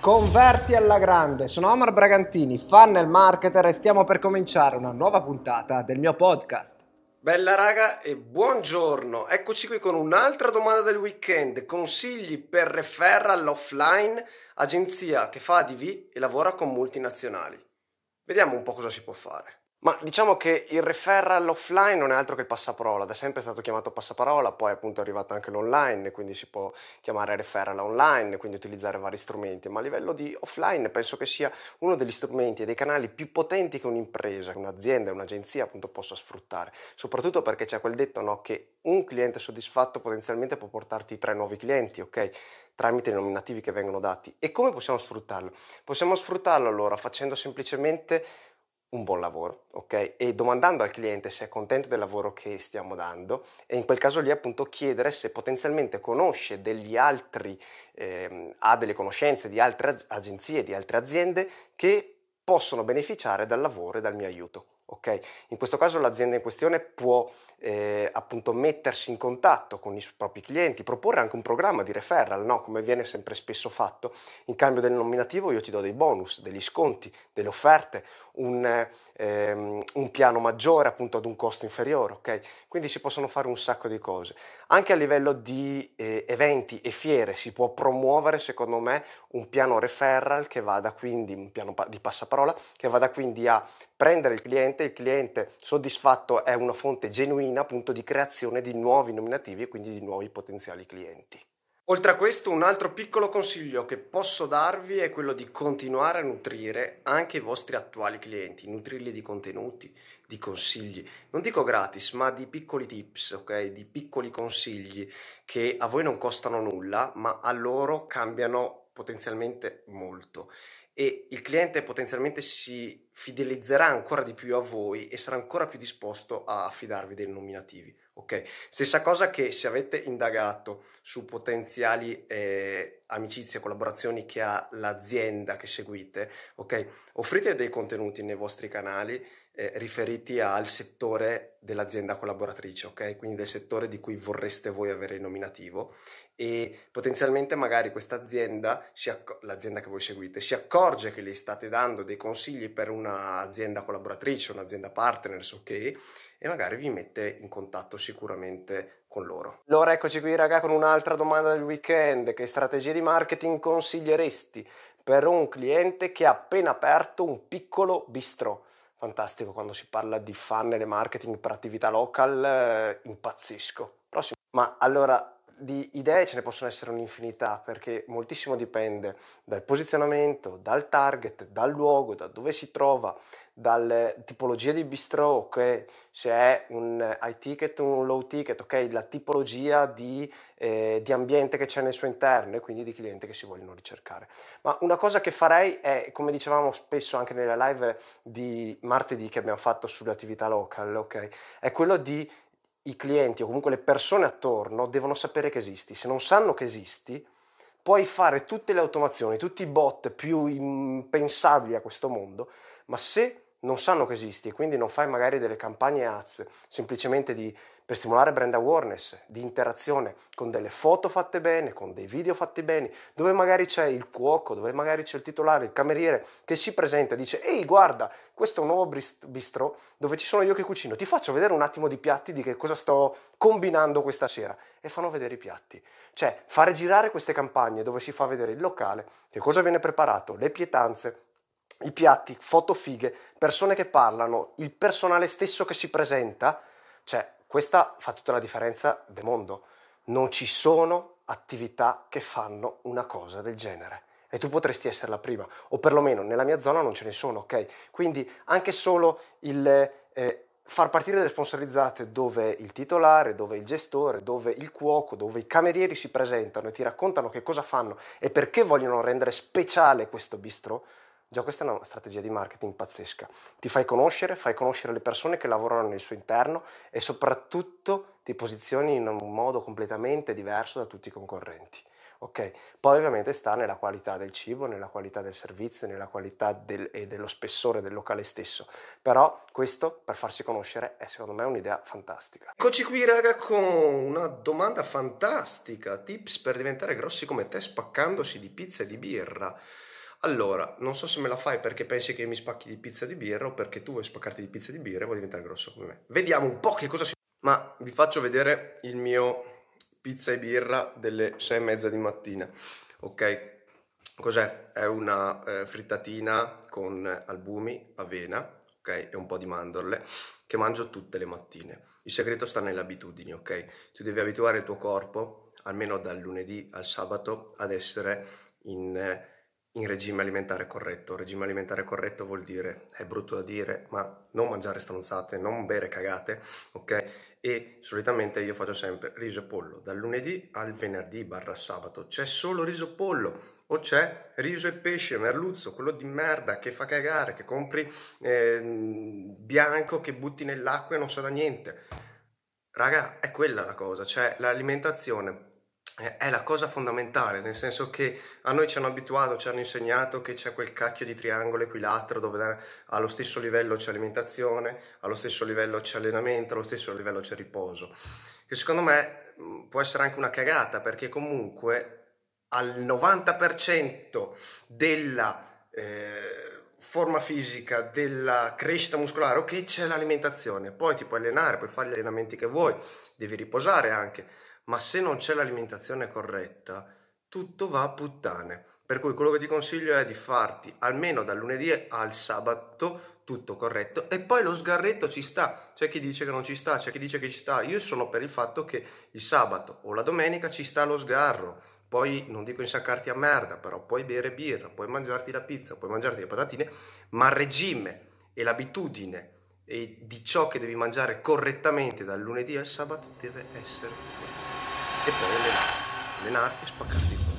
Converti alla grande, sono Omar Bragantini, funnel marketer, e stiamo per cominciare una nuova puntata del mio podcast. Bella raga e buongiorno, eccoci qui con un'altra domanda del weekend, consigli per referral offline, agenzia che fa ADV e lavora con multinazionali. Vediamo un po' cosa si può fare. Ma diciamo che il referral offline non è altro che il passaparola, da sempre è stato chiamato passaparola, poi appunto è arrivato anche l'online, quindi si può chiamare referral online, quindi utilizzare vari strumenti, ma a livello di offline penso che sia uno degli strumenti e dei canali più potenti che un'impresa, un'azienda, un'agenzia appunto possa sfruttare, soprattutto perché c'è quel detto, no, che un cliente soddisfatto potenzialmente può portarti 3 nuovi clienti, ok? Tramite i nominativi che vengono dati. E come possiamo sfruttarlo? Possiamo sfruttarlo allora facendo semplicemente un buon lavoro, ok? E domandando al cliente se è contento del lavoro che stiamo dando, e in quel caso lì appunto chiedere se potenzialmente conosce degli altri, ha delle conoscenze di altre agenzie, di altre aziende che possono beneficiare dal lavoro e dal mio aiuto, ok? In questo caso l'azienda in questione può appunto mettersi in contatto con i propri clienti, proporre anche un programma di referral, no? Come viene sempre spesso fatto, in cambio del nominativo io ti do dei bonus, degli sconti, delle offerte, un piano maggiore appunto ad un costo inferiore, ok? Quindi si possono fare un sacco di cose. Anche a livello di eventi e fiere si può promuovere secondo me un piano referral che vada quindi, un piano di passaparola che vada quindi a prendere il cliente soddisfatto è una fonte genuina appunto di creazione di nuovi nominativi e quindi di nuovi potenziali clienti. Oltre a questo, un altro piccolo consiglio che posso darvi è quello di continuare a nutrire anche i vostri attuali clienti, nutrirli di contenuti, di consigli, non dico gratis, ma di piccoli tips, ok? Di piccoli consigli che a voi non costano nulla, ma a loro cambiano potenzialmente molto. E il cliente potenzialmente si fidelizzerà ancora di più a voi e sarà ancora più disposto a affidarvi dei nominativi, ok? Stessa cosa che se avete indagato su potenziali amicizie, collaborazioni che ha l'azienda che seguite, ok? Offrite dei contenuti nei vostri canali riferiti al settore dell'azienda collaboratrice, ok? Quindi del settore di cui vorreste voi avere il nominativo, e potenzialmente magari questa azienda, l'azienda che voi seguite, si accorge che le state dando dei consigli per un'azienda collaboratrice, un'azienda partners, ok? E magari vi mette in contatto sicuramente con loro. Allora eccoci qui raga con un'altra domanda del weekend: che strategie di marketing consiglieresti per un cliente che ha appena aperto un piccolo bistrò? Fantastico, quando si parla di funnel marketing per attività local, impazzisco. Prossimo. Ma allora di idee ce ne possono essere un'infinità, perché moltissimo dipende dal posizionamento, dal target, dal luogo, da dove si trova, dalle tipologie di bistrò, okay? Se è un high ticket, un low ticket, ok? La tipologia di ambiente che c'è nel suo interno e quindi di clienti che si vogliono ricercare. Ma una cosa che farei è, come dicevamo spesso anche nelle live di martedì che abbiamo fatto sulle attività local, ok? È quello di i clienti o comunque le persone attorno devono sapere che esisti. Se non sanno che esisti, puoi fare tutte le automazioni, tutti i bot più impensabili a questo mondo, ma se non sanno che esisti e quindi non fai magari delle campagne ads semplicemente per stimolare brand awareness, di interazione, con delle foto fatte bene, con dei video fatti bene, dove magari c'è il cuoco, dove magari c'è il titolare, il cameriere che si presenta e dice: ehi guarda, questo è un nuovo bistrò dove ci sono io che cucino, ti faccio vedere un attimo di piatti, di che cosa sto combinando questa sera, e fanno vedere i piatti. Cioè fare girare queste campagne dove si fa vedere il locale, che cosa viene preparato, le pietanze, i piatti, foto fighe, persone che parlano, il personale stesso che si presenta, cioè questa fa tutta la differenza del mondo. Non ci sono attività che fanno una cosa del genere e tu potresti essere la prima, o perlomeno nella mia zona non ce ne sono, ok? Quindi anche solo il far partire delle sponsorizzate dove il titolare, dove il gestore, dove il cuoco, dove i camerieri si presentano e ti raccontano che cosa fanno e perché vogliono rendere speciale questo bistrò. Già questa è una strategia di marketing pazzesca, ti fai conoscere le persone che lavorano nel suo interno e soprattutto ti posizioni in un modo completamente diverso da tutti i concorrenti, ok? Poi ovviamente sta nella qualità del cibo, nella qualità del servizio, nella qualità e dello spessore del locale stesso, però questo per farsi conoscere è secondo me un'idea fantastica. Eccoci qui raga con una domanda fantastica: tips per diventare grossi come te spaccandosi di pizza e di birra. Allora, non so se me la fai perché pensi che mi spacchi di pizza e di birra o perché tu vuoi spaccarti di pizza e di birra e vuoi diventare grosso come me. Vediamo un po' che cosa si... Ma vi faccio vedere il mio pizza e birra delle 6:30 di mattina, ok? Cos'è? È una frittatina con albumi, avena, ok? E un po' di mandorle che mangio tutte le mattine. Il segreto sta nell'abitudine, ok? Tu devi abituare il tuo corpo, almeno dal lunedì al sabato, ad essere in regime alimentare corretto. Regime alimentare corretto vuol dire, è brutto da dire, ma non mangiare stronzate, non bere cagate, ok? E solitamente io faccio sempre riso e pollo, dal lunedì al venerdì / sabato. C'è solo riso e pollo, o c'è riso e pesce, merluzzo, quello di merda che fa cagare, che compri bianco, che butti nell'acqua e non sa da niente. Raga, è quella la cosa, cioè l'alimentazione è la cosa fondamentale, nel senso che a noi ci hanno abituato, ci hanno insegnato che c'è quel cacchio di triangolo equilatero dove allo stesso livello c'è alimentazione, allo stesso livello c'è allenamento, allo stesso livello c'è riposo, che secondo me può essere anche una cagata, perché comunque al 90% della forma fisica, della crescita muscolare, ok, c'è l'alimentazione. Poi ti puoi allenare, puoi fare gli allenamenti che vuoi, devi riposare anche, ma se non c'è l'alimentazione corretta, tutto va a puttane. Per cui quello che ti consiglio è di farti almeno dal lunedì al sabato tutto corretto, e poi lo sgarretto ci sta. C'è chi dice che non ci sta, c'è chi dice che ci sta. Io sono per il fatto che il sabato o la domenica ci sta lo sgarro. Poi non dico insaccarti a merda, però puoi bere birra, puoi mangiarti la pizza, puoi mangiarti le patatine, ma il regime e l'abitudine e di ciò che devi mangiare correttamente dal lunedì al sabato deve essere quello. E poi allenarti e spaccarti.